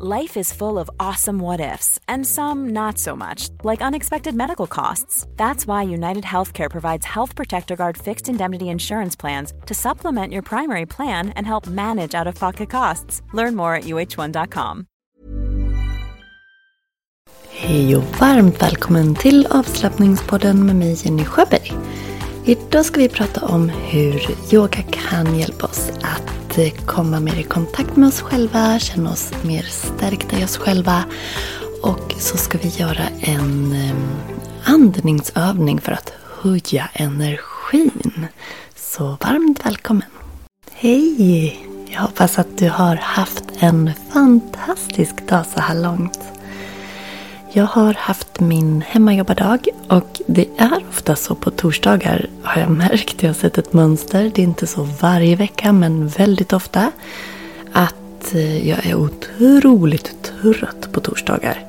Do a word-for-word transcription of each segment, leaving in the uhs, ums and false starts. Life is full of awesome what-ifs, and some not so much, like unexpected medical costs. That's why United Healthcare provides Health Protector Guard fixed indemnity insurance plans to supplement your primary plan and help manage out-of-pocket costs. Learn more at u h one dot com. Hej och varmt välkommen till Avslappningspodden med mig Jenny Sjöberg. Idag ska vi prata om hur yoga kan hjälpa oss att komma mer i kontakt med oss själva, känna oss mer stärkta i oss själva, och så ska vi göra en andningsövning för att höja energin. Så varmt välkommen! Hej! Jag hoppas att du har haft en fantastisk dag så här långt. Jag har haft min hemmajobbardag, och det är ofta så på torsdagar har jag märkt. Jag har sett ett mönster, det är inte så varje vecka men väldigt ofta, att jag är otroligt trött på torsdagar.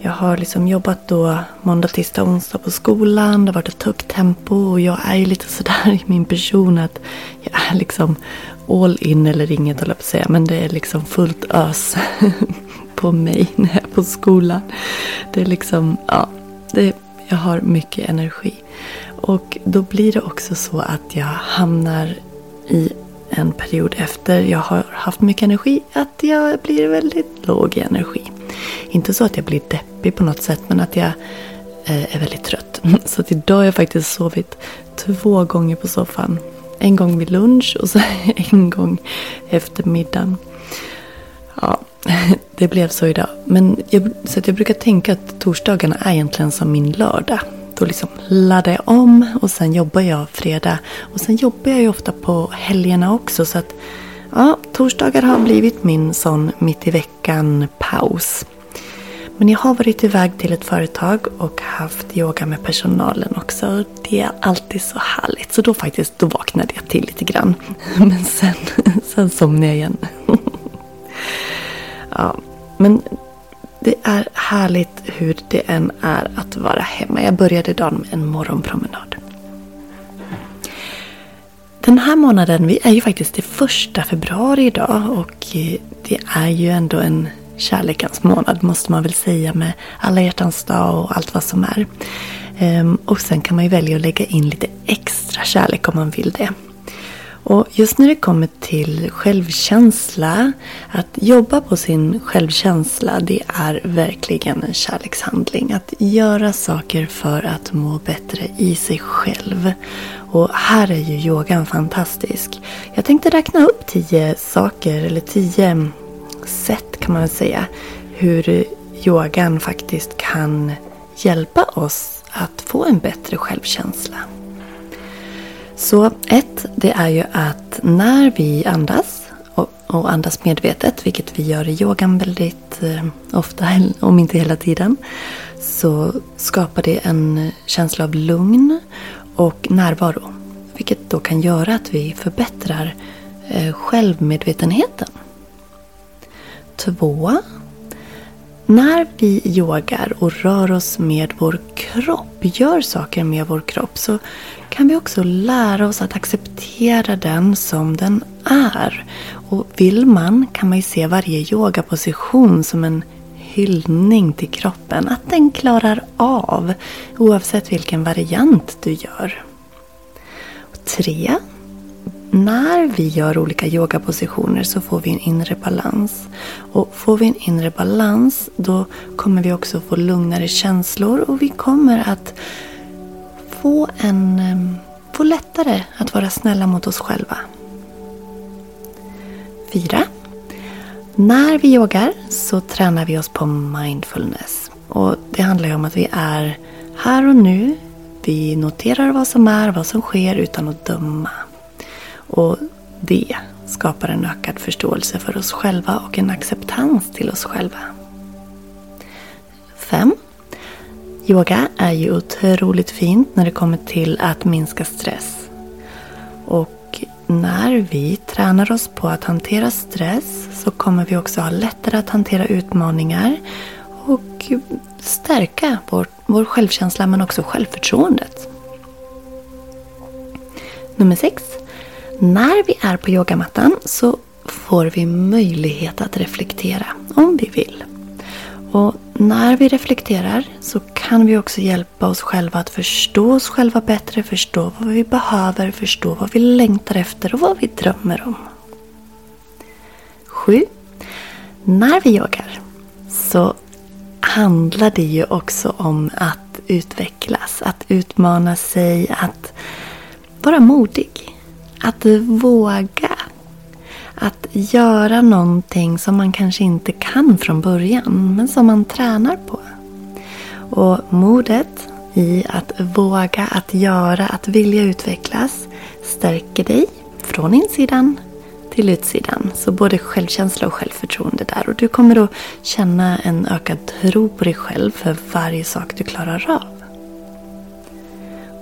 Jag har liksom jobbat då måndag, tisdag, onsdag på skolan, det har varit ett högt tempo och jag är ju lite sådär i min person att jag är liksom all in eller inget, håller jag på att säga, men det är liksom fullt ös på mig när jag är på skolan. Det är liksom, ja, det, jag har mycket energi. Och då blir det också så att jag hamnar i en period efter jag har haft mycket energi att jag blir väldigt låg i energi. Inte så att jag blir deppig på något sätt, men att jag eh, är väldigt trött. Så att idag har jag faktiskt sovit två gånger på soffan. En gång vid lunch och så en gång efter middagen. Ja, det blev så idag. Men jag, så att jag brukar tänka att torsdagarna är egentligen som min lördag. Då liksom laddar jag om och sen jobbar jag fredag. Och sen jobbar jag ju ofta på helgerna också. Så att ja, torsdagar har blivit min sån mitt i veckan paus. Men jag har varit iväg till ett företag och haft yoga med personalen också. Det är alltid så härligt. Så då faktiskt, då vaknade jag till lite grann. Men sen, sen somnade jag igen. Ja, men det är härligt hur det än är att vara hemma. Jag började dagen med en morgonpromenad. Den här månaden, vi är ju faktiskt det första februari idag, och det är ju ändå en kärlekans månad måste man väl säga, med alla hjärtans dag och allt vad som är. Och sen kan man ju välja att lägga in lite extra kärlek om man vill det. Och just när det kommer till självkänsla, att jobba på sin självkänsla, det är verkligen en kärlekshandling. Att göra saker för att må bättre i sig själv. Och här är ju yogan fantastisk. Jag tänkte räkna upp tio saker, eller tio sätt kan man väl säga, hur yogan faktiskt kan hjälpa oss att få en bättre självkänsla. Så ett, det är ju att när vi andas och, och andas medvetet, vilket vi gör i yogan väldigt eh, ofta, om inte hela tiden, så skapar det en känsla av lugn och närvaro. Vilket då kan göra att vi förbättrar eh, självmedvetenheten. Två, när vi yogar och rör oss med vår kropp, gör saker med vår kropp, så kan vi också lära oss att acceptera den som den är. Och vill man kan man ju se varje yogaposition som en hyllning till kroppen. Att den klarar av oavsett vilken variant du gör. Och tre, När vi gör olika yogapositioner så får vi en inre balans. Och får vi en inre balans, då kommer vi också få lugnare känslor och vi kommer att få, en, få lättare att vara snälla mot oss själva. Fyra. När vi yogar så tränar vi oss på mindfulness. Och det handlar ju om att vi är här och nu. Vi noterar vad som är, vad som sker utan att döma. Och det skapar en ökad förståelse för oss själva och en acceptans till oss själva. Fem. Yoga är ju otroligt fint när det kommer till att minska stress. Och när vi tränar oss på att hantera stress så kommer vi också ha lättare att hantera utmaningar och stärka vår, vår självkänsla men också självförtroendet. Nummer sex. När vi är på yogamattan så får vi möjlighet att reflektera om vi vill. Och när vi reflekterar så kan vi också hjälpa oss själva att förstå oss själva bättre, förstå vad vi behöver, förstå vad vi längtar efter och vad vi drömmer om. Sju. När vi yogar så handlar det ju också om att utvecklas, att utmana sig, att vara modig. Att våga. Att göra någonting som man kanske inte kan från början, men som man tränar på. Och modet i att våga, att göra, att vilja utvecklas stärker dig från insidan till utsidan. Så både självkänsla och självförtroende där. Och du kommer då känna en ökad tro på dig själv för varje sak du klarar av.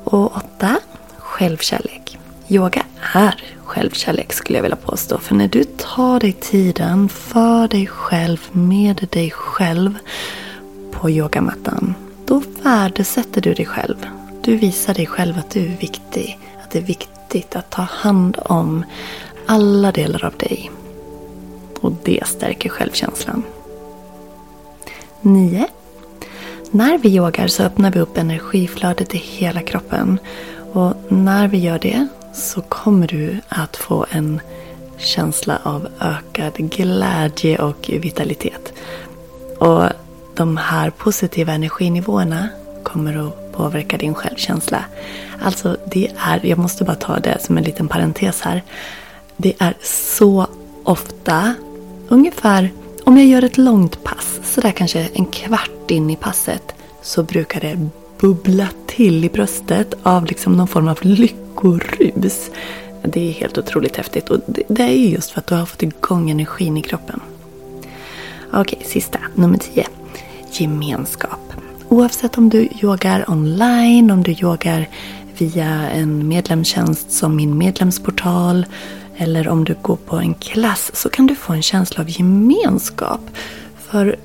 Och åtta. Självkärlek. Yoga är självkärlek skulle jag vilja påstå. För när du tar dig tiden för dig själv, med dig själv på yogamattan, då värdesätter du dig själv. Du visar dig själv att du är viktig. Att det är viktigt att ta hand om alla delar av dig. Och det stärker självkänslan. Nio. När vi yogar så öppnar vi upp energiflödet i hela kroppen. Och när vi gör det så kommer du att få en känsla av ökad glädje och vitalitet. Och de här positiva energinivåerna kommer att påverka din självkänsla. Alltså det är, jag måste bara ta det som en liten parentes här. Det är så ofta, ungefär om jag gör ett långt pass, så där kanske en kvart in i passet, så brukar det bubbla till i bröstet av liksom någon form av lyckorus. Det är helt otroligt häftigt. Och det, det är just för att du har fått igång energin i kroppen. Okej, sista. Nummer tio. Gemenskap. Oavsett om du yogar online, om du yogar via en medlemstjänst som min medlemsportal, eller om du går på en klass, så kan du få en känsla av gemenskap. För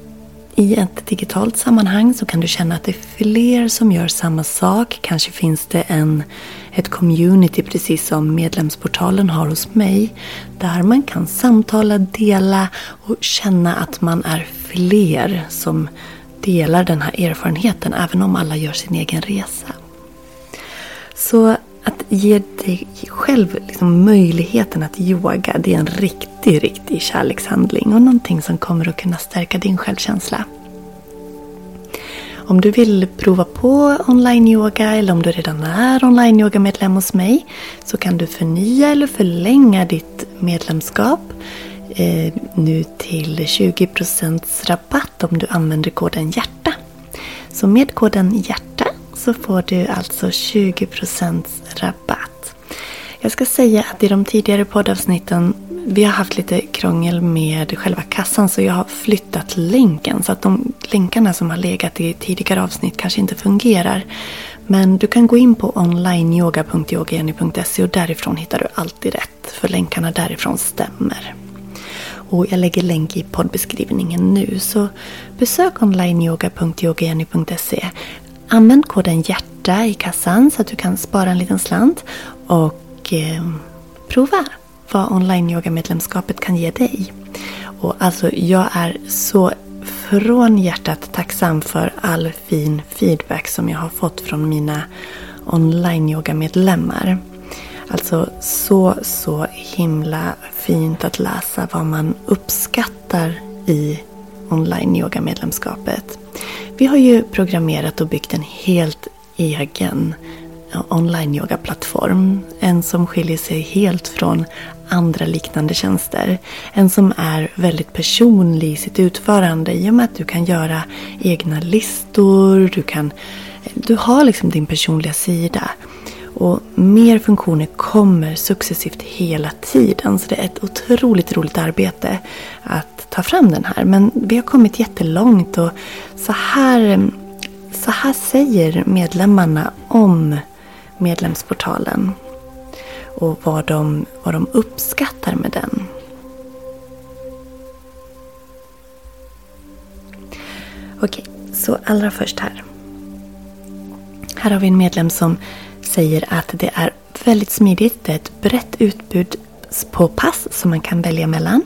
i ett digitalt sammanhang så kan du känna att det är fler som gör samma sak. Kanske finns det en, ett community precis som medlemsportalen har hos mig. Där man kan samtala, dela och känna att man är fler som delar den här erfarenheten. Även om alla gör sin egen resa. Så att ge dig själv liksom möjligheten att yoga, det är en riktig, riktig kärlekshandling och någonting som kommer att kunna stärka din självkänsla. Om du vill prova på online yoga eller om du redan är online yoga medlem hos mig, så kan du förnya eller förlänga ditt medlemskap eh, nu till tjugo procent rabatt om du använder koden hjärta. Så med koden hjärta så får du alltså tjugo procent rabatt. Jag ska säga att i de tidigare poddavsnitten vi har haft lite krångel med själva kassan, så jag har flyttat länken så att de länkarna som har legat i tidigare avsnitt kanske inte fungerar. Men du kan gå in på onlineyoga punkt yogajenny punkt se och därifrån hittar du alltid rätt, för länkarna därifrån stämmer. Och jag lägger länk i poddbeskrivningen nu, så besök onlineyoga punkt yogajenny punkt se. Använd koden hjärta i kassan så att du kan spara en liten slant och eh, prova vad online-yoga-medlemskapet kan ge dig. Och alltså jag är så från hjärtat tacksam för all fin feedback som jag har fått från mina online-yoga-medlemmar. Alltså så, så himla fint att läsa vad man uppskattar i online-yoga-medlemskapet. Vi har ju programmerat och byggt en helt egen online-yoga-plattform. En som skiljer sig helt från andra liknande tjänster. En som är väldigt personlig i sitt utförande i och med att du kan göra egna listor. Du, kan, du har liksom din personliga sida. Och mer funktioner kommer successivt hela tiden. Så det är ett otroligt roligt arbete att ta fram den här. Men vi har kommit jättelångt och så här, så här säger medlemmarna om medlemsportalen. Och vad de, vad de uppskattar med den. Okej, så allra först här. Här har vi en medlem som säger att det är väldigt smidigt. Det är ett brett utbud på pass som man kan välja mellan.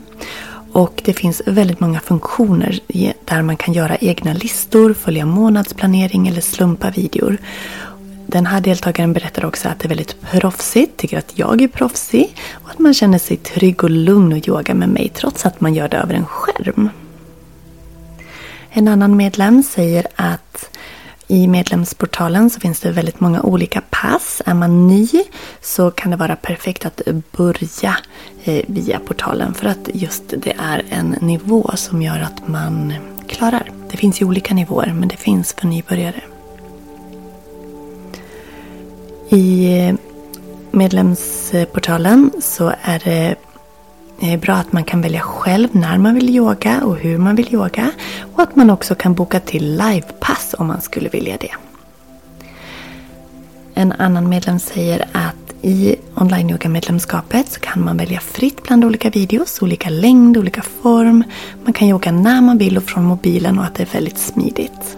Och det finns väldigt många funktioner där man kan göra egna listor, följa månadsplanering eller slumpa videor. Den här deltagaren berättar också att det är väldigt proffsigt, tycker att jag är proffsig och att man känner sig trygg och lugn och yoga med mig trots att man gör det över en skärm. En annan medlem säger att i medlemsportalen så finns det väldigt många olika pass. Är man ny så kan det vara perfekt att börja via portalen för att just det är en nivå som gör att man klarar. Det finns ju olika nivåer men det finns för nybörjare. I medlemsportalen så är det bra att man kan välja själv när man vill yoga och hur man vill yoga. Och att man också kan boka till livepass om man skulle vilja det. En annan medlem säger att i online-yoga-medlemskapet så kan man välja fritt bland olika videos, olika längd, olika form. Man kan yoga när man vill och från mobilen och att det är väldigt smidigt.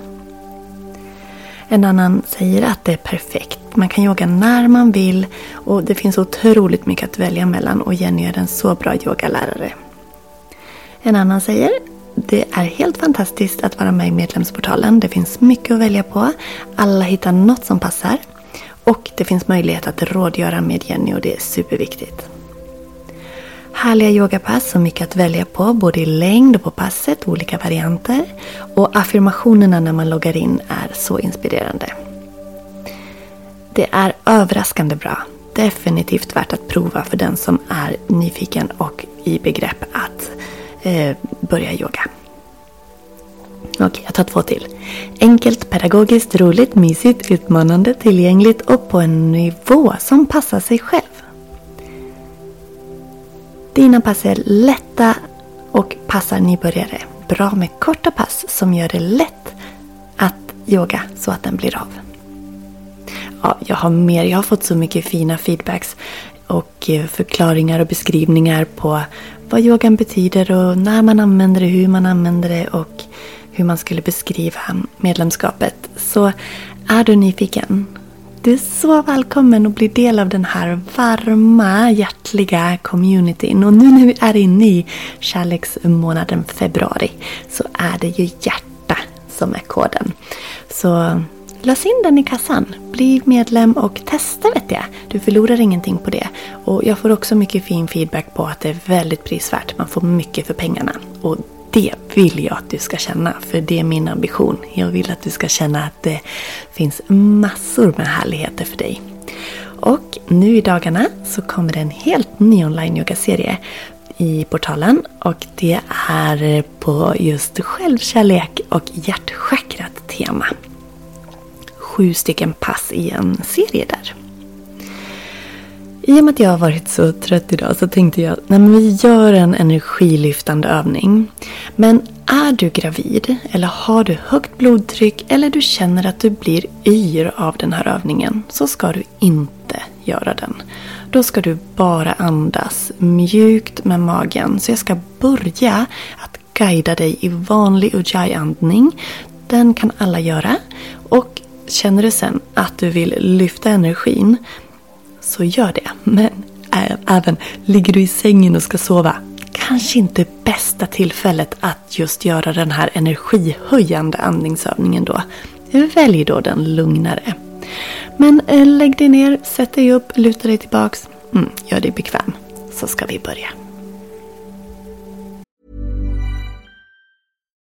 En annan säger att det är perfekt. Man kan yoga när man vill och det finns otroligt mycket att välja mellan och Jenny är en så bra yogalärare. En annan säger det är helt fantastiskt att vara med i medlemsportalen. Det finns mycket att välja på. Alla hittar något som passar och det finns möjlighet att rådgöra med Jenny och det är superviktigt. Härliga yogapass och mycket att välja på både i längd och på passet, olika varianter och affirmationerna när man loggar in är så inspirerande. Det är överraskande bra. Definitivt värt att prova för den som är nyfiken och i begrepp att eh, börja yoga. Okej, jag tar två till. Enkelt, pedagogiskt, roligt, mysigt, utmanande, tillgängligt och på en nivå som passar sig själv. Dina pass är lätta och passar nybörjare. Bra med korta pass som gör det lätt att yoga så att den blir av. Ja, jag har mer. Jag har fått så mycket fina feedbacks och förklaringar och beskrivningar på vad yogan betyder och när man använder det, hur man använder det och hur man skulle beskriva medlemskapet. Så är du nyfiken? Du är så välkommen att bli del av den här varma, hjärtliga communityn. Och nu när vi är inne i kärleksmånaden februari så är det ju hjärta som är koden. Så lös in den i kassan. Bli medlem och testa vet jag. Du förlorar ingenting på det. Och jag får också mycket fin feedback på att det är väldigt prisvärt. Man får mycket för pengarna. Och det vill jag att du ska känna. För det är min ambition. Jag vill att du ska känna att det finns massor med härligheter för dig. Och nu i dagarna så kommer det en helt ny online-yoga-serie i portalen. Och det är på just självkärlek och hjärtchakrat tema. Sju stycken pass i en serie där. I och med att jag har varit så trött idag så tänkte jag nej men vi gör en energilyftande övning. Men är du gravid eller har du högt blodtryck eller du känner att du blir yr av den här övningen så ska du inte göra den. Då ska du bara andas mjukt med magen. Så jag ska börja att guida dig i vanlig Ujjayi-andning. Den kan alla göra och känner du sen att du vill lyfta energin så gör det. Men ä- även ligger du i sängen och ska sova kanske inte bästa tillfället att just göra den här energihöjande andningsövningen då. Välj då den lugnare. Men ä- lägg dig ner, sätt dig upp, luta dig tillbaks Mm, gör dig bekväm, så ska vi börja.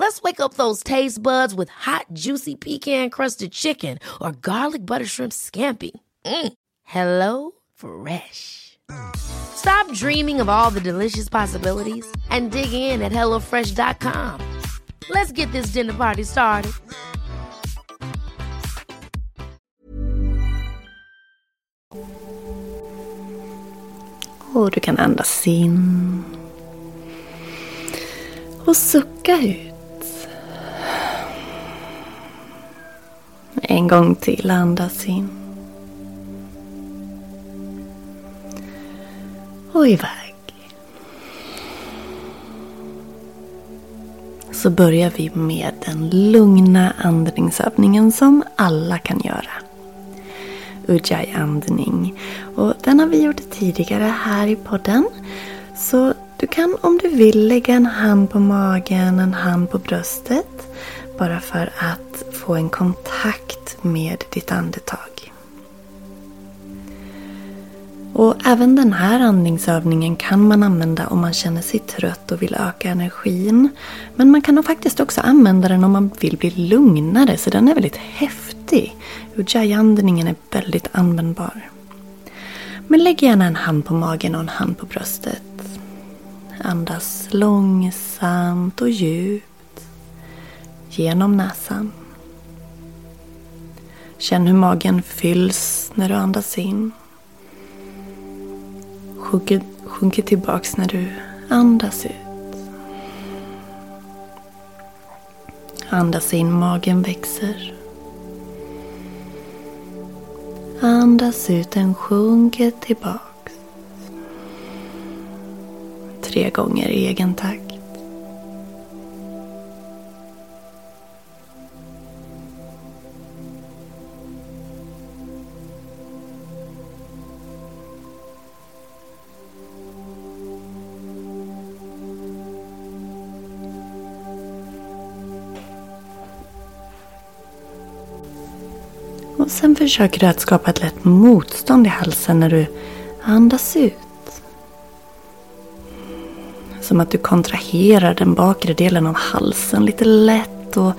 Let's wake up those taste buds with hot, juicy pecan-crusted chicken or garlic butter shrimp scampi. Mm. Hello Fresh. Stop dreaming of all the delicious possibilities and dig in at hello fresh dot com. Let's get this dinner party started. Och du kan andas in och sucka ut. En gång till, andas in. Och iväg. Så börjar vi med den lugna andningsövningen som alla kan göra. Ujjayi-andning. Och den har vi gjort tidigare här i podden. Så du kan om du vill lägga en hand på magen, en hand på bröstet. Bara för att få en kontakt med ditt andetag. Och även den här andningsövningen kan man använda om man känner sig trött och vill öka energin. Men man kan faktiskt också använda den om man vill bli lugnare, så den är väldigt häftig. Ujjayi-andningen är väldigt användbar. Men lägg gärna en hand på magen och en hand på bröstet. Andas långsamt och djupt. Genom näsan. Känn hur magen fylls när du andas in. Sjunker, sjunker tillbaks när du andas ut. Andas in, magen växer. Andas ut, den sjunker tillbaks. Tre gånger i egen takt. Och sen försöker du att skapa ett lätt motstånd i halsen när du andas ut. Som att du kontraherar den bakre delen av halsen lite lätt. Och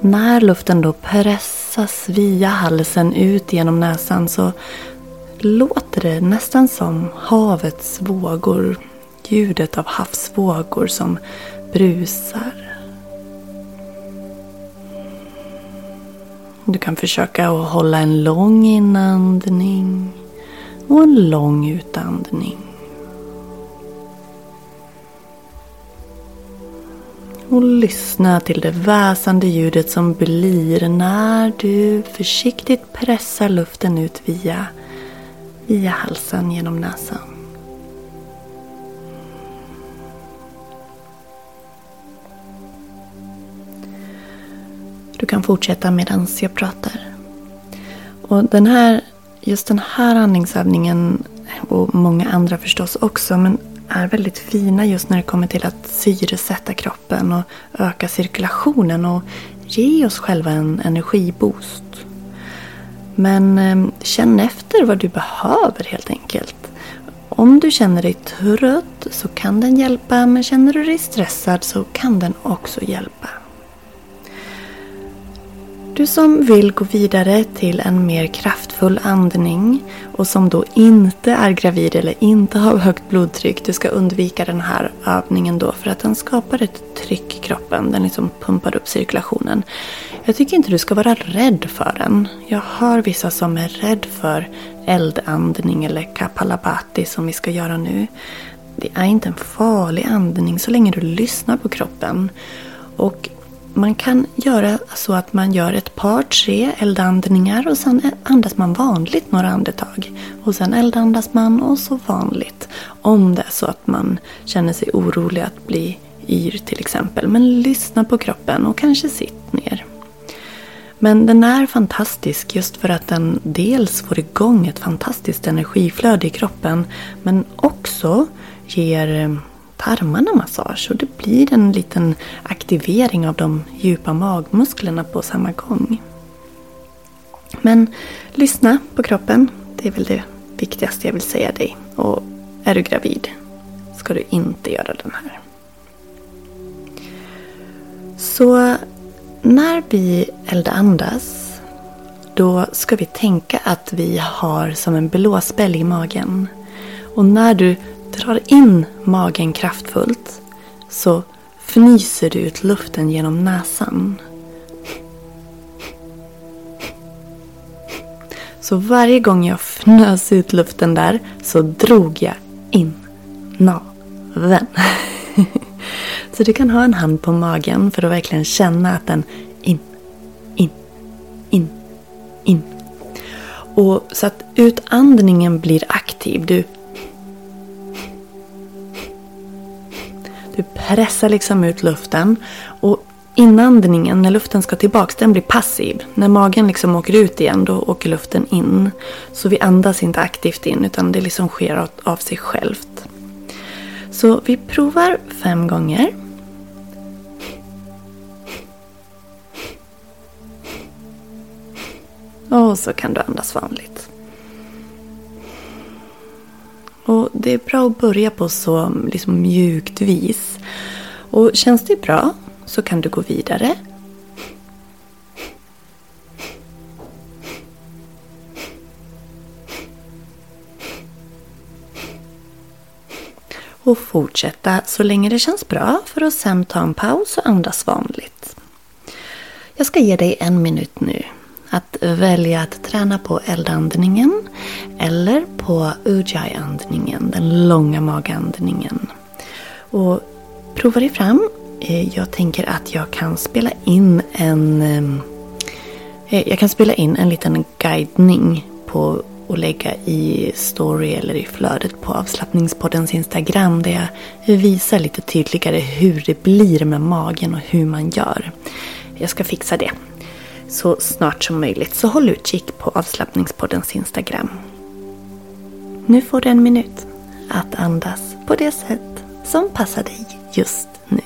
när luften då pressas via halsen ut genom näsan så låter det nästan som havets vågor. Ljudet av havsvågor som brusar. Du kan försöka att hålla en lång inandning och en lång utandning. Och lyssna till det väsande ljudet som blir när du försiktigt pressar luften ut via, via halsen genom näsan. Du kan fortsätta medan jag pratar. Och den här, just den här andningsövningen och många andra förstås också, men är väldigt fina just när det kommer till att syresätta kroppen och öka cirkulationen och ge oss själva en energiboost. Men eh, känn efter vad du behöver helt enkelt. Om du känner dig trött så kan den hjälpa, men känner du dig stressad så kan den också hjälpa. Du som vill gå vidare till en mer kraftfull andning och som då inte är gravid eller inte har högt blodtryck, du ska undvika den här övningen då för att den skapar ett tryck i kroppen, den liksom pumpar upp cirkulationen. Jag tycker inte du ska vara rädd för den. Jag hör vissa som är rädd för eldandning eller kapalabhati som vi ska göra nu. Det är inte en farlig andning så länge du lyssnar på kroppen. Och man kan göra så att man gör ett par, tre eldandningar och sen andas man vanligt några andetag. Och sen eldandas man och så vanligt. Om det är så att man känner sig orolig att bli yr till exempel. Men lyssna på kroppen och kanske sitt ner. Men den är fantastisk just för att den dels får igång ett fantastiskt energiflöde i kroppen. Men också ger tarmarna massage och det blir en liten aktivering av de djupa magmusklerna på samma gång. Men lyssna på kroppen, det är väl det viktigaste jag vill säga dig. Och är du gravid ska du inte göra den här. Så när vi eldandas då ska vi tänka att vi har som en blåsbälg i magen. Och när du drar in magen kraftfullt så fnyser du ut luften genom näsan. Så varje gång jag fnös ut luften där så drog jag in naveln. Så du kan ha en hand på magen för att verkligen känna att den in, in, in, in. Och så att utandningen blir aktiv. Du Du pressar liksom ut luften och inandningen, när luften ska tillbaks, den blir passiv. När magen liksom åker ut igen, då åker luften in. Så vi andas inte aktivt in utan det liksom sker av sig självt. Så vi provar fem gånger. Och så kan du andas vanligt. Och det är bra att börja på så liksom mjukt vis. Och känns det bra så kan du gå vidare. Och fortsätta så länge det känns bra för att sen ta en paus och andas vanligt. Jag ska ge dig en minut nu att välja att träna på eldandningen eller på Ujjayi-andningen, den långa magandningen. Och prova dig fram. Jag tänker att jag kan spela in en jag kan spela in en liten guidning på och lägga i story eller i flödet på Avslappningspoddens Instagram där jag visar lite tydligare hur det blir med magen och hur man gör. Jag ska fixa det så snart som möjligt, så håll utkik på Avslappningspoddens Instagram. Nu får du en minut att andas på det sätt som passar dig just nu.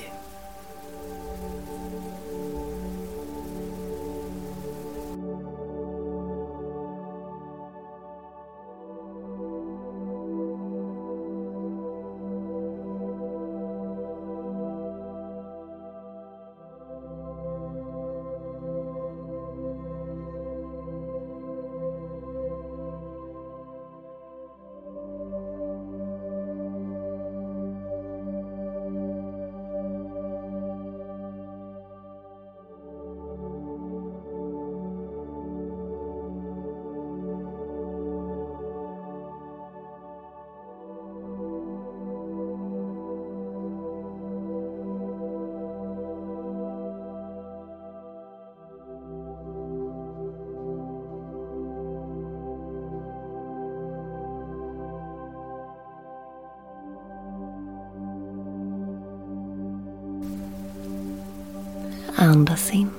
Andas in.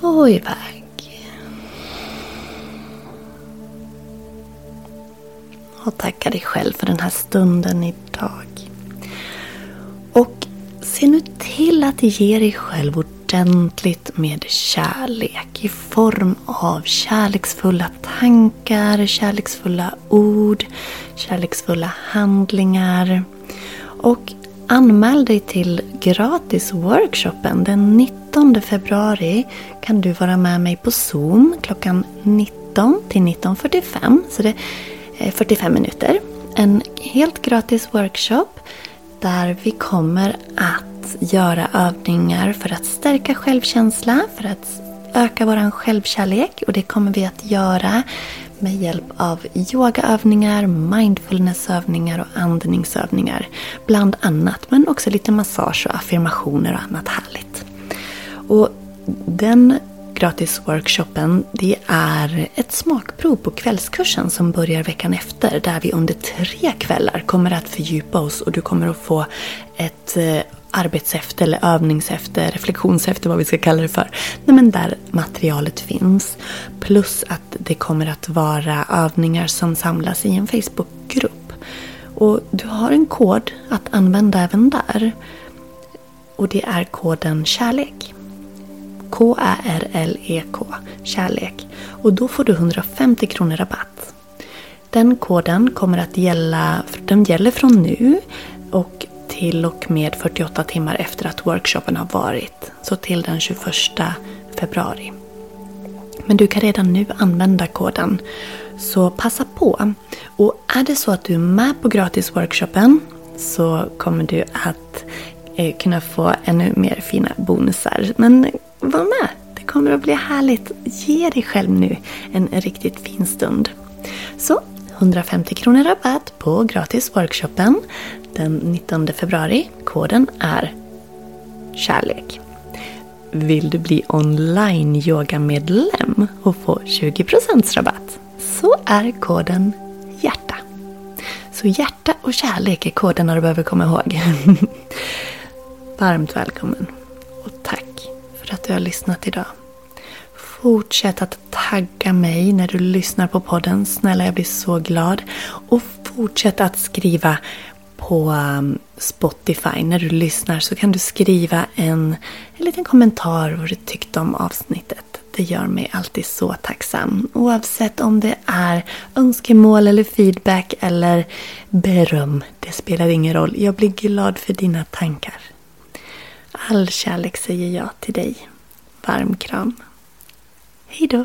Och iväg. Och tacka dig själv för den här stunden idag. Och se nu till att ge dig själv ordentligt med kärlek. I form av kärleksfulla tankar, kärleksfulla ord, kärleksfulla handlingar. Och anmäl dig till gratisworkshopen den nittonde februari. Kan du vara med mig på Zoom klockan nitton till nitton fyrtiofem. Så det är fyrtiofem minuter. En helt gratis workshop där vi kommer att göra övningar för att stärka självkänsla, för att öka vår självkärlek, och det kommer vi att göra med hjälp av yogaövningar, mindfulnessövningar och andningsövningar bland annat, men också lite massage och affirmationer och annat härligt. Och den gratisworkshopen, det är ett smakprov på kvällskursen som börjar veckan efter, där vi under tre kvällar kommer att fördjupa oss, och du kommer att få ett arbetshäfte eller övningshäfte, reflektionshäfte, vad vi ska kalla det för. Nej, men där materialet finns. Plus att det kommer att vara övningar som samlas i en Facebookgrupp. Och du har en kod att använda även där. Och det är koden kärlek. K-A-R-L-E-K. Kärlek. Och då får du hundrafemtio kronor rabatt. Den koden kommer att gälla, den gäller från nu och till och med fyrtioåtta timmar efter att workshopen har varit. Så till den tjugoförsta februari. Men du kan redan nu använda koden. Så passa på. Och är det så att du är med på gratisworkshopen, så kommer du att eh, kunna få ännu mer fina bonusar. Men var med. Det kommer att bli härligt. Ge dig själv nu en riktigt fin stund. Så hundrafemtio kronor rabatt på gratisworkshopen den nittonde februari. Koden är kärlek. Vill du bli online-yoga-medlem och få tjugo procent rabatt, så är koden hjärta. Så hjärta och kärlek är koden du behöver komma ihåg. Varmt välkommen och tack för att du har lyssnat idag. Fortsätt att tagga mig när du lyssnar på podden. Snälla, jag blir så glad. Och fortsätt att skriva på Spotify. När du lyssnar så kan du skriva en, en liten kommentar vad du tyckte om avsnittet. Det gör mig alltid så tacksam. Oavsett om det är önskemål eller feedback eller beröm. Det spelar ingen roll. Jag blir glad för dina tankar. All kärlek säger jag till dig. Varm kram. Hey, do.